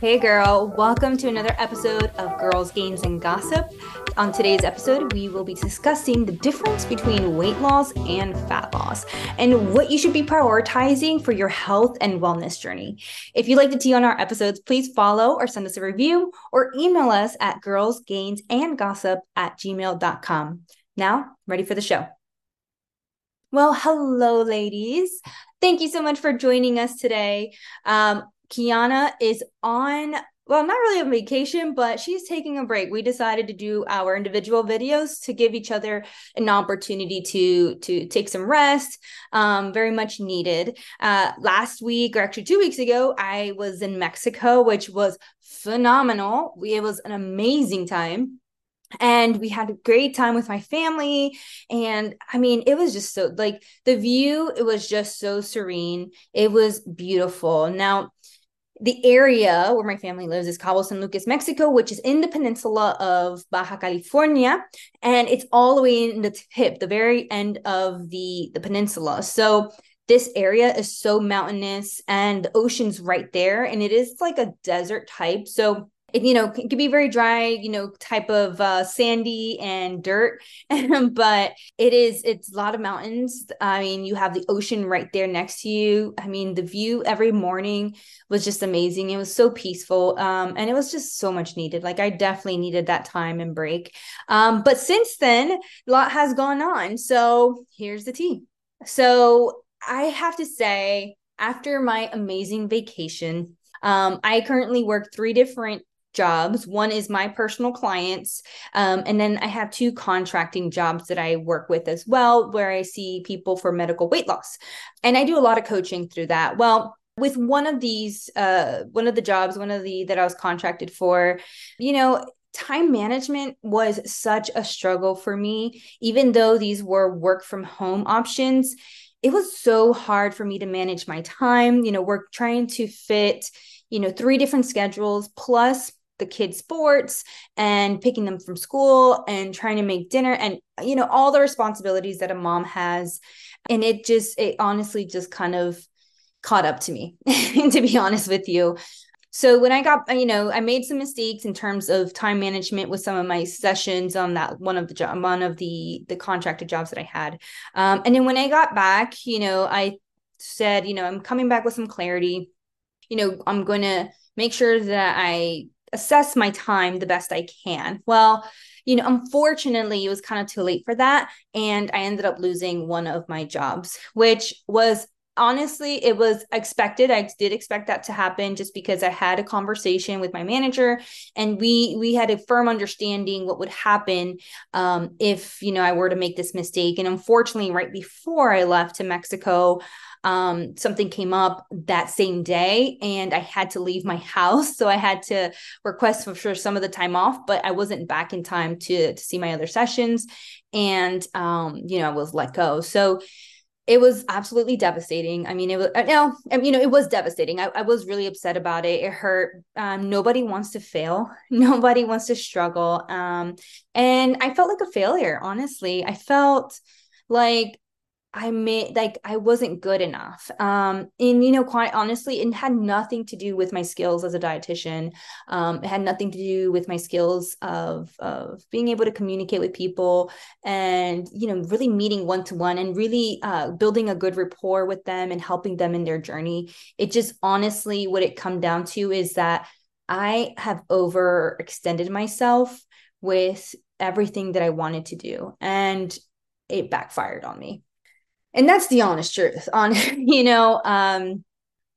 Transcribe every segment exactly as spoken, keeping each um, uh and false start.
Hey girl, welcome to another episode of Girls Gains and Gossip. On today's episode, we will be discussing the difference between weight loss and fat loss and what you should be prioritizing for your health and wellness journey. If you'd like to tea on our episodes, please follow or send us a review or email us at girls gains and gossip at gmail dot com. Now, ready for the show. Well, hello, ladies. Thank you so much for joining us today. Um, Kiana is on, well, not really on vacation, but she's taking a break. We decided to do our individual videos to give each other an opportunity to, to take some rest, um, very much needed. Uh, last week, or actually two weeks ago, I was in Mexico, which was phenomenal. It was an amazing time. And we had a great time with my family. And I mean, it was just so, like, the view, it was just so serene. It was beautiful. Now, the area where my family lives is Cabo San Lucas, Mexico, which is in the peninsula of Baja California. And it's all the way in the tip, the very end of the, the peninsula. So this area is so mountainous and the ocean's right there. And it is like a desert type. So it, you know, it can be very dry, you know, type of uh, sandy and dirt, but it is, it's a lot of mountains. I mean, you have the ocean right there next to you. I mean, the view every morning was just amazing. It was so peaceful. Um, and it was just so much needed. Like, I definitely needed that time and break. Um, but since then, a lot has gone on. So here's the tea. So I have to say, after my amazing vacation, um, I currently work three different jobs. One is my personal clients. Um, and then I have two contracting jobs that I work with as well, where I see people for medical weight loss. And I do a lot of coaching through that. Well, with one of these, uh, one of the jobs, one of the, that I was contracted for, you know, time management was such a struggle for me, even though these were work from home options. It was so hard for me to manage my time, you know, work, trying to fit, you know, three different schedules, plus the kids' sports and picking them from school and trying to make dinner and, you know, all the responsibilities that a mom has. And it just, it honestly just kind of caught up to me, to be honest with you. So when I got, you know, I made some mistakes in terms of time management with some of my sessions on that one of the job, one of the, the contracted jobs that I had. Um, and then when I got back, you know, I said, you know, I'm coming back with some clarity. You know, I'm going to make sure that I assess my time the best I can. Well, you know, unfortunately, it was kind of too late for that. And I ended up losing one of my jobs, which was honestly, it was expected. I did expect that to happen just because I had a conversation with my manager and we, we had a firm understanding what would happen um, if, you know, I were to make this mistake. And unfortunately, right before I left to Mexico, Um, something came up that same day and I had to leave my house. So I had to request for sure some of the time off, but I wasn't back in time to, to see my other sessions. And, um, you know, I was let go. So it was absolutely devastating. I mean, it was, no, I mean, you know, it was devastating. I, I was really upset about it. It hurt. Um, nobody wants to fail. Nobody wants to struggle. Um, and I felt like a failure. Honestly, I felt like I made, like, I wasn't good enough. Um, and, you know, quite honestly, it had nothing to do with my skills as a dietitian. Um, it had nothing to do with my skills of, of being able to communicate with people and, you know, really meeting one-to-one and really uh, building a good rapport with them and helping them in their journey. It just, honestly, what it come down to is that I have overextended myself with everything that I wanted to do. And it backfired on me. And that's the honest truth on, you know, um,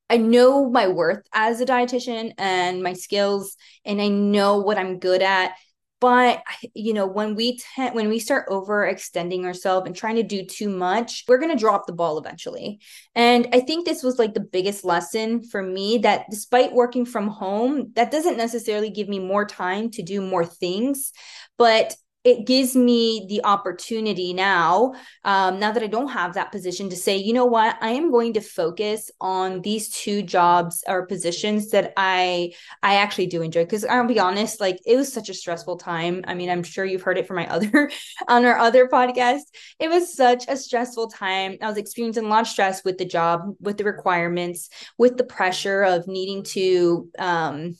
I know my worth as a dietitian and my skills, and I know what I'm good at, but you know, when we, te- when we start overextending ourselves and trying to do too much, we're going to drop the ball eventually. And I think this was like the biggest lesson for me, that despite working from home, that doesn't necessarily give me more time to do more things, but it gives me the opportunity now, um, now that I don't have that position, to say, you know what, I am going to focus on these two jobs or positions that I I actually do enjoy. Because I'll be honest, like, it was such a stressful time. I mean, I'm sure you've heard it from my other on our other podcast. It was such a stressful time. I was experiencing a lot of stress with the job, with the requirements, with the pressure of needing to um,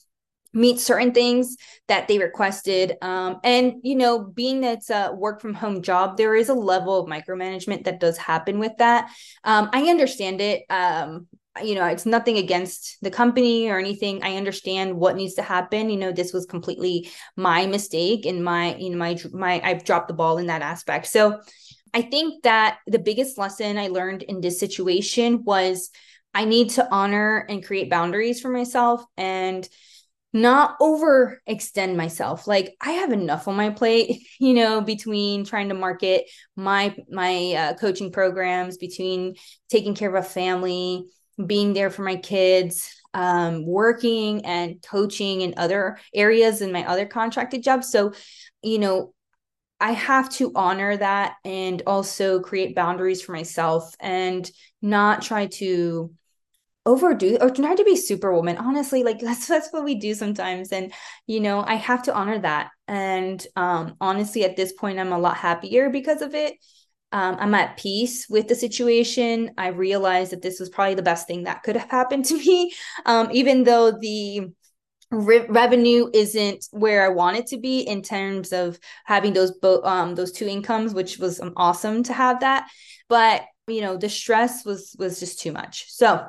meet certain things that they requested. Um, and, you know, being that it's a work from home job, there is a level of micromanagement that does happen with that. Um, I understand it. Um, you know, it's nothing against the company or anything. I understand what needs to happen. You know, this was completely my mistake and my, you know, my, my, I've dropped the ball in that aspect. So I think that the biggest lesson I learned in this situation was I need to honor and create boundaries for myself and not overextend myself. Like, I have enough on my plate, you know, between trying to market my, my uh, coaching programs, between taking care of a family, being there for my kids, um, working and coaching in other areas in my other contracted jobs. So, you know, I have to honor that and also create boundaries for myself and not try to overdo or try to be Superwoman. Honestly, like that's, that's what we do sometimes. And, you know, I have to honor that. And um, honestly, at this point, I'm a lot happier because of it. Um, I'm at peace with the situation. I realized that this was probably the best thing that could have happened to me, um, even though the Re- revenue isn't where I want it to be in terms of having those bo- um those two incomes, which was um, awesome to have that. But, you know, the stress was was just too much. So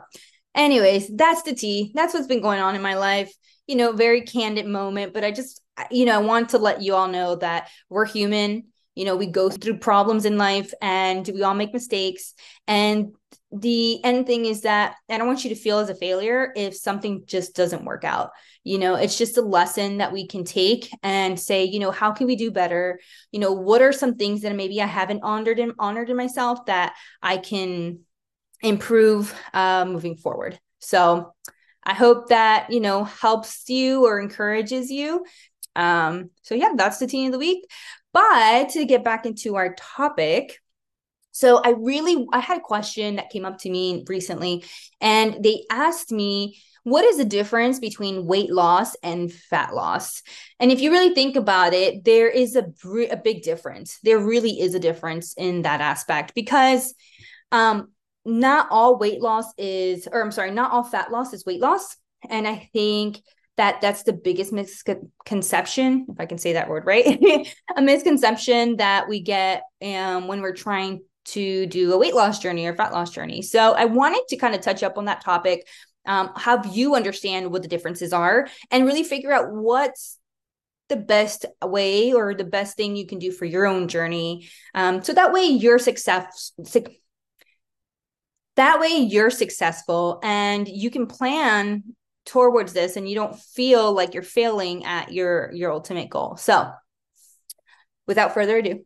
anyways, that's the tea. That's what's been going on in my life. You know, very candid moment. But I just, you know, I want to let you all know that we're human. You know, we go through problems in life and we all make mistakes. And the end thing is that I don't want you to feel as a failure if something just doesn't work out. You know, it's just a lesson that we can take and say, you know, how can we do better? You know, what are some things that maybe I haven't honored in, honored in myself that I can improve uh, moving forward? So I hope that, you know, helps you or encourages you. Um, so yeah, that's the teen of the week. But to get back into our topic, so I really, I had a question that came up to me recently, and they asked me, what is the difference between weight loss and fat loss? And if you really think about it, there is a, a big difference. There really is a difference in that aspect because um, not all weight loss is, or I'm sorry, not all fat loss is weight loss. And I think that that's the biggest misconception, if I can say that word right, a misconception that we get um, when we're trying to do a weight loss journey or fat loss journey. So I wanted to kind of touch up on that topic, um, have you understand what the differences are and really figure out what's the best way or the best thing you can do for your own journey. Um, so that way you're success, su- that way you're successful and you can plan towards this and you don't feel like you're failing at your your ultimate goal. So without further ado,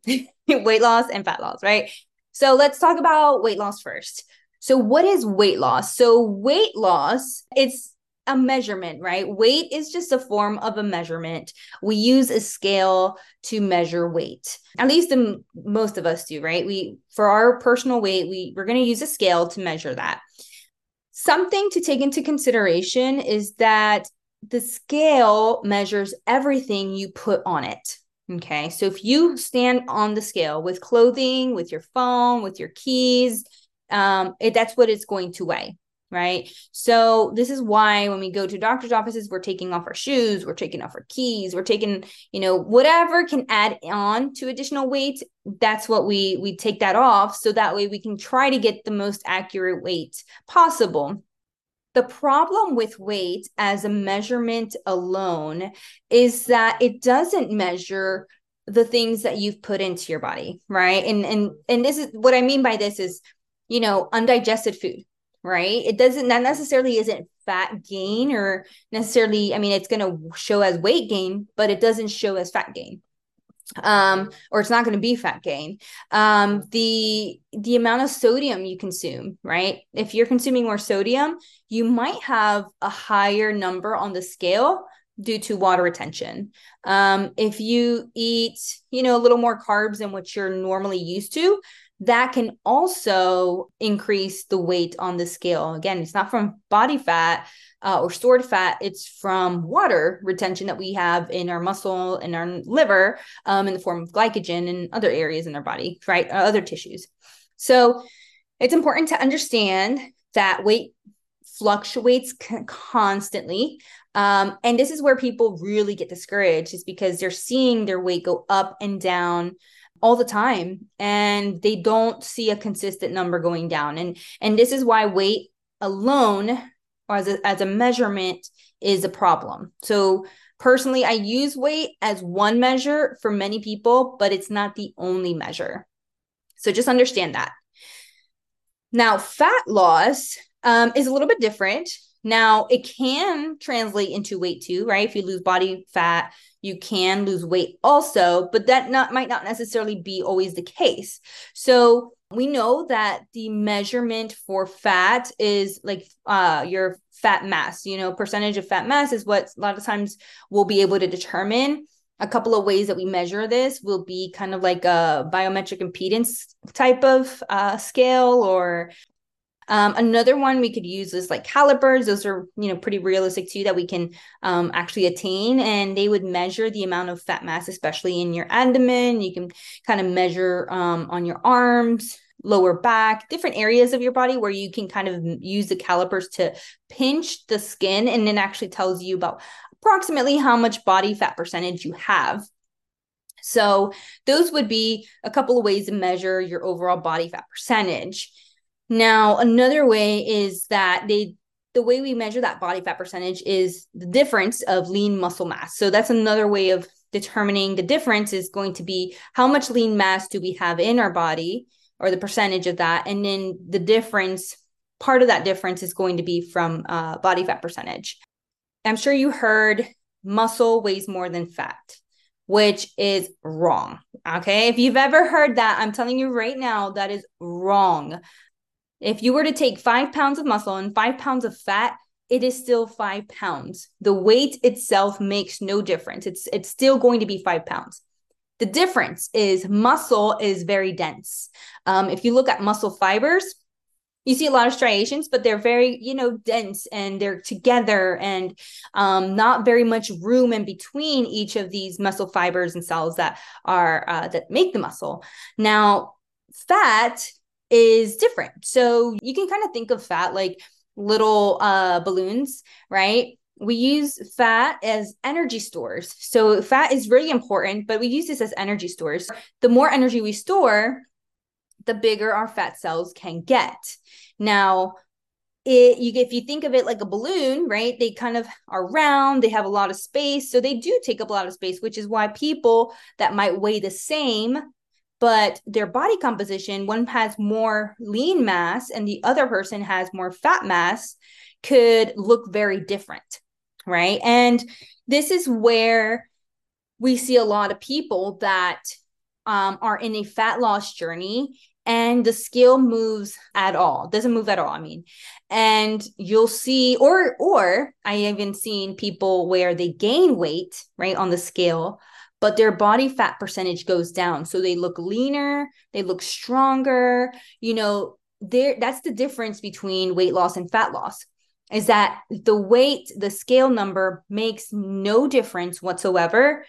weight loss and fat loss, right? So let's talk about weight loss first. So what is weight loss? So weight loss, it's a measurement, right? Weight is just a form of a measurement. We use a scale to measure weight. At least the, most of us do, right? We, for our personal weight, we, we're going to use a scale to measure that. Something to take into consideration is that the scale measures everything you put on it. Okay. So if you stand on the scale with clothing, with your phone, with your keys, um, it, that's what it's going to weigh, right? So this is why when we go to doctor's offices, we're taking off our shoes, we're taking off our keys, we're taking, you know, whatever can add on to additional weight. That's what we, we take that off. So that way we can try to get the most accurate weight possible. The problem with weight as a measurement alone is that it doesn't measure the things that you've put into your body, right? And, and, and this is what I mean by this is, you know, undigested food, right? It doesn't, that necessarily isn't fat gain or necessarily, I mean, it's going to show as weight gain, but it doesn't show as fat gain. Um, or it's not going to be fat gain. Um, the, the amount of sodium you consume, right? If you're consuming more sodium, you might have a higher number on the scale due to water retention. Um, if you eat, you know, a little more carbs than what you're normally used to, that can also increase the weight on the scale. Again, it's not from body fat uh, or stored fat. It's from water retention that we have in our muscle and our liver um, in the form of glycogen and other areas in our body, right? Other tissues. So it's important to understand that weight fluctuates constantly. Um, and this is where people really get discouraged, is because they're seeing their weight go up and down all the time, and they don't see a consistent number going down. And, and this is why weight alone, or as a, as a measurement, is a problem. So personally, I use weight as one measure for many people, but it's not the only measure. So just understand that. Now, fat loss um, is a little bit different. Now, it can translate into weight too, right? If you lose body fat, you can lose weight also, but that not might not necessarily be always the case. So we know that the measurement for fat is like uh, your fat mass, you know, percentage of fat mass is what a lot of times we'll be able to determine. A couple of ways that we measure this will be kind of like a biometric impedance type of uh, scale, or Um, another one we could use is like calipers. Those are, you know, pretty realistic too, that we can um, actually attain, and they would measure the amount of fat mass, especially in your abdomen. You can kind of measure um, on your arms, lower back, different areas of your body where you can kind of use the calipers to pinch the skin, and it actually tells you about approximately how much body fat percentage you have. So those would be a couple of ways to measure your overall body fat percentage. Now, another way is that they, the way we measure that body fat percentage is the difference of lean muscle mass. So that's another way of determining the difference, is going to be how much lean mass do we have in our body, or the percentage of that. And then the difference, part of that difference is going to be from uh, body fat percentage. I'm sure you heard muscle weighs more than fat, which is wrong. Okay. If you've ever heard that, I'm telling you right now, that is wrong. If you were to take five pounds of muscle and five pounds of fat, it is still five pounds. The weight itself makes no difference. It's, it's still going to be five pounds. The difference is muscle is very dense. Um, if you look at muscle fibers, you see a lot of striations, but they're very, you know, dense, and they're together, and um, not very much room in between each of these muscle fibers and cells that are uh, that make the muscle. Now, fat is different. So you can kind of think of fat like little uh, balloons, right? We use fat as energy stores. So fat is really important, but we use this as energy stores. The more energy we store, the bigger our fat cells can get. Now, it, you, if you think of it like a balloon, right, they kind of are round, they have a lot of space. So they do take up a lot of space, which is why people that might weigh the same, but their body composition, one has more lean mass and the other person has more fat mass, could look very different, right? And this is where we see a lot of people that um, are in a fat loss journey, and the scale moves at all, doesn't move at all, I mean. And you'll see, or or I even seen people where they gain weight, right, on the scale, but their body fat percentage goes down. So they look leaner, they look stronger, you know, there, that's the difference between weight loss and fat loss, is that the weight, the scale number makes no difference whatsoever.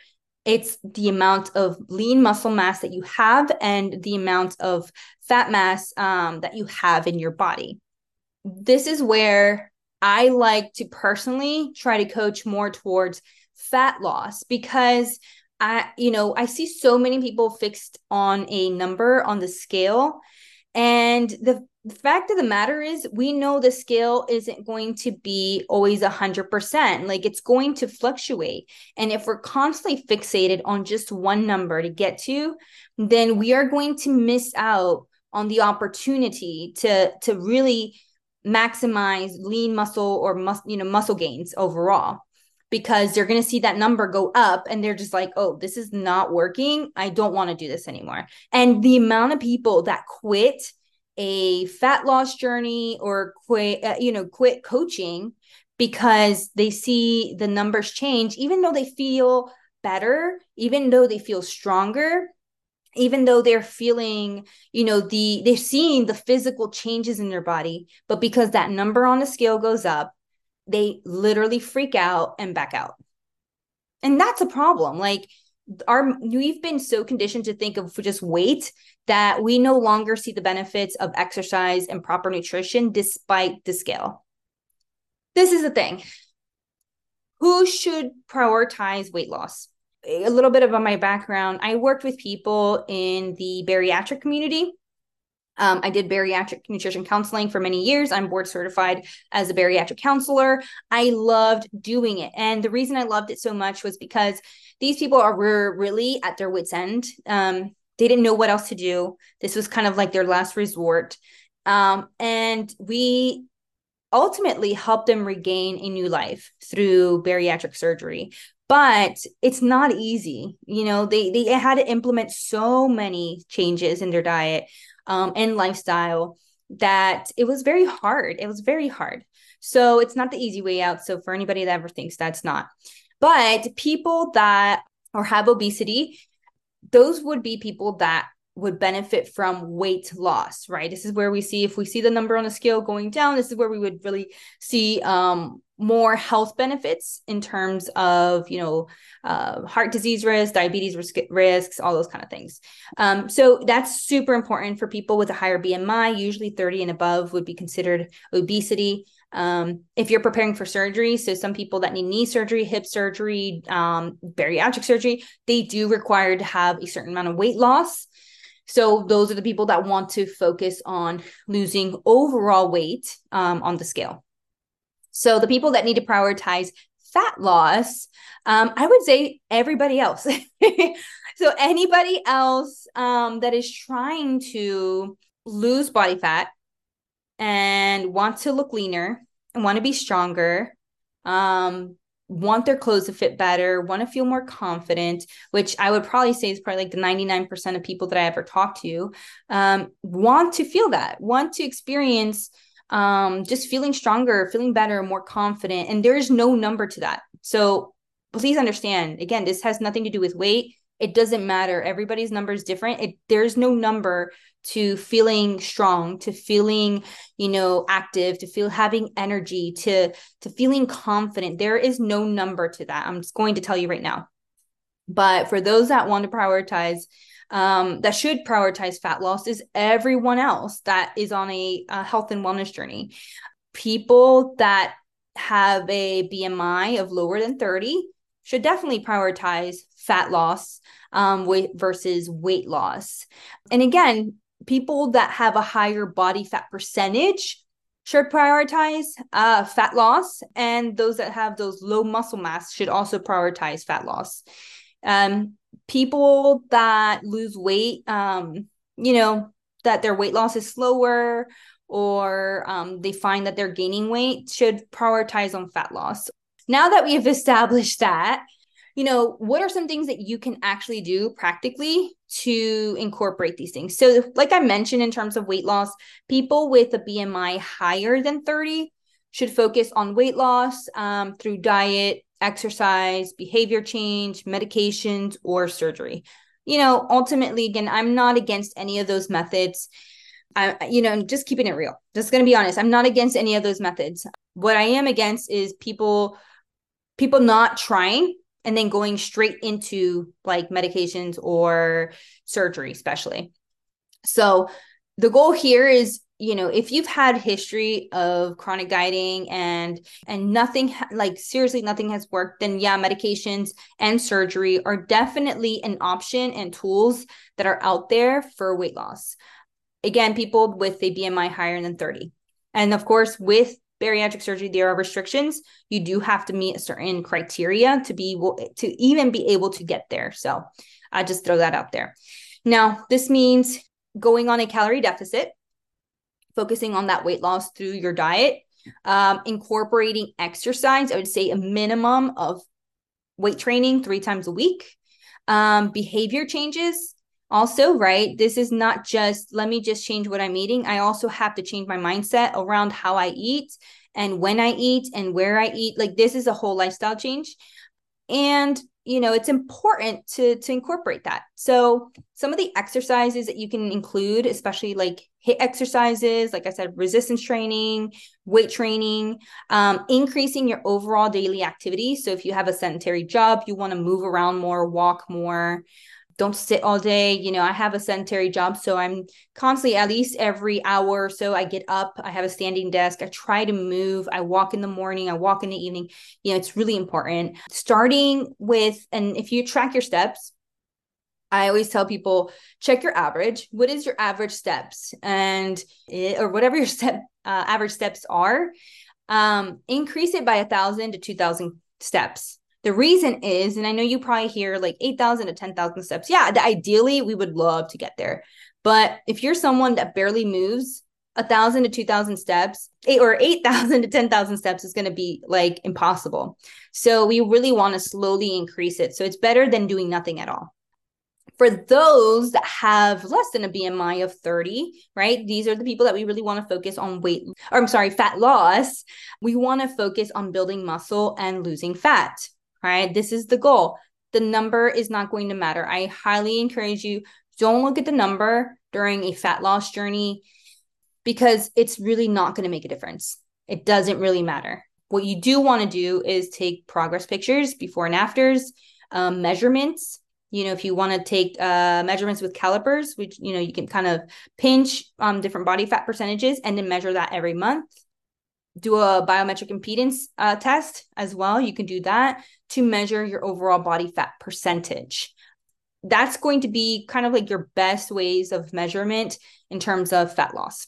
It's the amount of lean muscle mass that you have and the amount of fat mass um, that you have in your body. This is where I like to personally try to coach more towards fat loss, because I, you know, I see so many people fixed on a number on the scale. And the, the fact of the matter is, we know the scale isn't going to be always a hundred percent. Like, it's going to fluctuate. And if we're constantly fixated on just one number to get to, then we are going to miss out on the opportunity to, to really maximize lean muscle or mus- you know, muscle gains overall. Because they're going to see that number go up and they're just like, oh, this is not working. I don't want to do this anymore. And the amount of people that quit a fat loss journey or quit, uh, you know, quit coaching because they see the numbers change, even though they feel better, even though they feel stronger, even though they're feeling, you know, the they're seeing the physical changes in their body. But because that number on the scale goes up, they literally freak out and back out. And that's a problem. Like, our, we've been so conditioned to think of just weight that we no longer see the benefits of exercise and proper nutrition despite the scale. This is the thing. Who should prioritize weight loss? A little bit about my background. I worked with people in the bariatric community. Um, I did bariatric nutrition counseling for many years. I'm board certified as a bariatric counselor. I loved doing it. And the reason I loved it so much was because these people are, were really at their wit's end. Um, they didn't know what else to do. This was kind of like their last resort. Um, and we ultimately helped them regain a new life through bariatric surgery. But it's not easy. You know, they, they had to implement so many changes in their diet Um, and lifestyle that it was very hard. It was very hard. So it's not the easy way out. So for anybody that ever thinks that's not, but people that or have obesity, those would be people that would benefit from weight loss, right? This is where we see, if we see the number on the scale going down, this is where we would really see um, more health benefits in terms of, you know, uh, heart disease risk, diabetes risk, risks, all those kind of things. Um, so that's super important for people with a higher B M I, usually thirty and above would be considered obesity. Um, if you're preparing for surgery, so some people that need knee surgery, hip surgery, um, bariatric surgery, they do require to have a certain amount of weight loss. So those are the people that want to focus on losing overall weight um, on the scale. So the people that need to prioritize fat loss, um, I would say everybody else. So anybody else um, that is trying to lose body fat and want to look leaner and want to be stronger, um, want their clothes to fit better, want to feel more confident, which I would probably say is probably like the ninety-nine percent of people that I ever talk to, um, want to feel that, want to experience um, just feeling stronger, feeling better, more confident. And there is no number to that. So please understand, again, this has nothing to do with weight. It doesn't matter. Everybody's number is different. It, there's no number to feeling strong, to feeling, you know, active, to feel having energy, to, to feeling confident. There is no number to that. I'm just going to tell you right now. But for those that want to prioritize, um, that should prioritize fat loss is everyone else that is on a, a health and wellness journey. People that have a B M I of lower than thirty should definitely prioritize fat loss um, weight versus weight loss. And again, people that have a higher body fat percentage should prioritize uh, fat loss. And those that have those low muscle mass should also prioritize fat loss. Um, people that lose weight, um, you know, that their weight loss is slower or um, they find that they're gaining weight should prioritize on fat loss. Now that we have established that, you know, what are some things that you can actually do practically to incorporate these things? So like I mentioned, in terms of weight loss, people with a B M I higher than thirty should focus on weight loss um, through diet, exercise, behavior change, medications, or surgery. You know, ultimately, again, I'm not against any of those methods. I, you know, just keeping it real, just going to be honest, I'm not against any of those methods. What I am against is people, people not trying and then going straight into like medications or surgery, especially. So the goal here is, you know, if you've had history of chronic dieting and, and nothing, like seriously, nothing has worked, then yeah, medications and surgery are definitely an option and tools that are out there for weight loss. Again, people with a B M I higher than thirty. And of course, with bariatric surgery, there are restrictions. You do have to meet a certain criteria to be to even be able to get there. So I just throw that out there. Now, this means going on a calorie deficit, focusing on that weight loss through your diet, um, incorporating exercise. I would say a minimum of weight training three times a week, um, behavior changes. Also, right, this is not just, let me just change what I'm eating. I also have to change my mindset around how I eat and when I eat and where I eat. Like, this is a whole lifestyle change. And, you know, it's important to, to incorporate that. So some of the exercises that you can include, especially like HIIT exercises, like I said, resistance training, weight training, um, increasing your overall daily activity. So if you have a sedentary job, you want to move around more, walk more. Don't sit all day. You know, I have a sedentary job, so I'm constantly, at least every hour or so, I get up, I have a standing desk, I try to move, I walk in the morning, I walk in the evening. You know, it's really important. Starting with, and if you track your steps, I always tell people, check your average. What is your average steps? And, it, or whatever your step, uh, average steps are, um, increase it by one thousand to two thousand steps. The reason is, and I know you probably hear like eight thousand to ten thousand steps. Yeah, ideally, we would love to get there. But if you're someone that barely moves, one thousand to two thousand steps eight, or eight thousand to ten thousand steps is going to be like impossible. So we really want to slowly increase it. So it's better than doing nothing at all. For those that have less than a B M I of thirty, right? These are the people that we really want to focus on weight, or I'm sorry, fat loss. We want to focus on building muscle and losing fat. All right, this is the goal. The number is not going to matter. I highly encourage you, don't look at the number during a fat loss journey, because it's really not going to make a difference. It doesn't really matter. What you do want to do is take progress pictures, before and afters, um, measurements. You know, if you want to take uh, measurements with calipers, which, you know, you can kind of pinch um, different body fat percentages and then measure that every month. Do a biometric impedance uh, test as well. You can do that to measure your overall body fat percentage. That's going to be kind of like your best ways of measurement in terms of fat loss.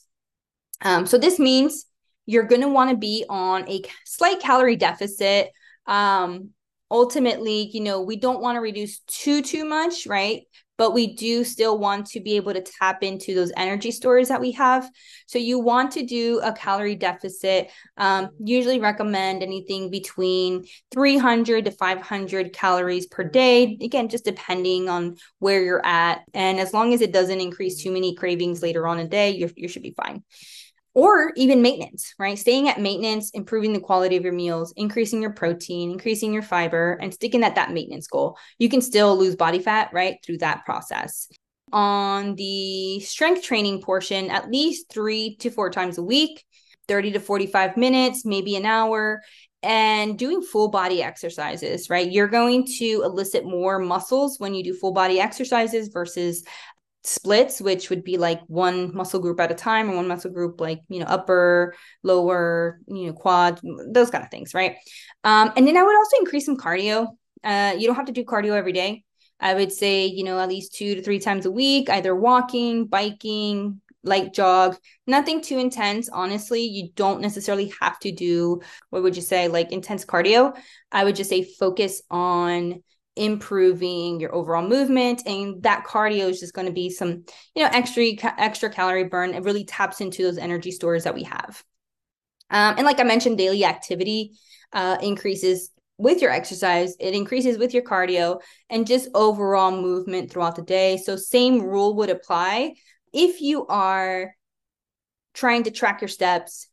Um, so this means you're going to want to be on a slight calorie deficit. Um, ultimately, you know, we don't want to reduce too, too much, right? But we do still want to be able to tap into those energy stores that we have. So you want to do a calorie deficit. Um, usually recommend anything between three hundred to five hundred calories per day. Again, just depending on where you're at. And as long as it doesn't increase too many cravings later on in the day, you you should be fine. Or even maintenance, right? Staying at maintenance, improving the quality of your meals, increasing your protein, increasing your fiber, and sticking at that maintenance goal. You can still lose body fat, right, through that process. On the strength training portion, at least three to four times a week, thirty to forty-five minutes, maybe an hour, and doing full body exercises, right? You're going to elicit more muscles when you do full body exercises versus splits, which would be like one muscle group at a time, or one muscle group, like, you know, upper, lower, you know, quad, those kind of things, right? Um, and then I would also increase some cardio. Uh, you don't have to do cardio every day. I would say, you know, at least two to three times a week, either walking, biking, light jog, nothing too intense. Honestly, you don't necessarily have to do, what would you say, like intense cardio. I would just say focus on improving your overall movement, and that cardio is just going to be some, you know, extra, extra calorie burn. It really taps into those energy stores that we have. Um, and like I mentioned, daily activity uh, increases with your exercise. It increases with your cardio and just overall movement throughout the day. So same rule would apply if you are trying to track your steps.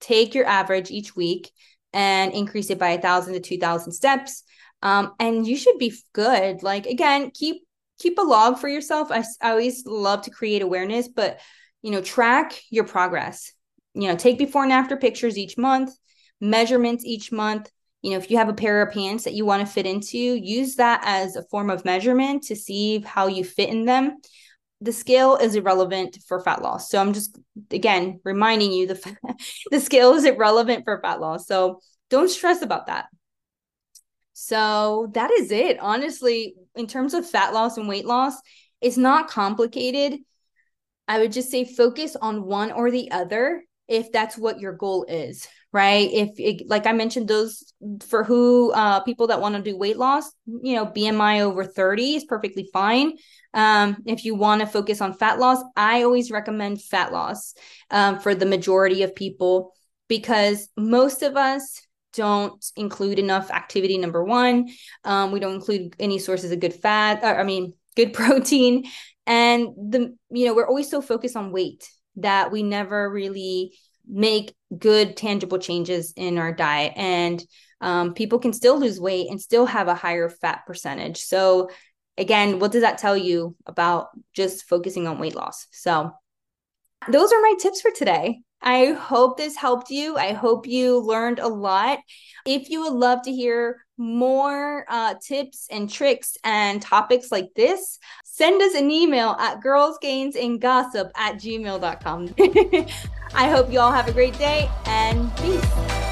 Take your average each week and increase it by one thousand to two thousand steps. Um, and you should be good. Like, again, keep, keep a log for yourself. I, I always love to create awareness, but, you know, track your progress, you know, take before and after pictures each month, measurements each month. You know, if you have a pair of pants that you want to fit into, use that as a form of measurement to see how you fit in them. The scale is irrelevant for fat loss. So I'm just, again, reminding you the, the scale is irrelevant for fat loss. So don't stress about that. So that is it. Honestly, in terms of fat loss and weight loss, it's not complicated. I would just say focus on one or the other if that's what your goal is, right? If it, like I mentioned, those for who uh, people that want to do weight loss, you know, B M I over thirty is perfectly fine. Um, if you want to focus on fat loss, I always recommend fat loss um, for the majority of people, because most of us don't include enough activity. Number one, um, we don't include any sources of good fat, or, I mean, good protein. And the, you know, we're always so focused on weight that we never really make good, tangible changes in our diet. And um, people can still lose weight and still have a higher fat percentage. So again, what does that tell you about just focusing on weight loss? So those are my tips for today. I hope this helped you. I hope you learned a lot. If you would love to hear more uh, tips and tricks and topics like this, send us an email at girls gains and gossip at gmail dot com. I hope you all have a great day, and peace.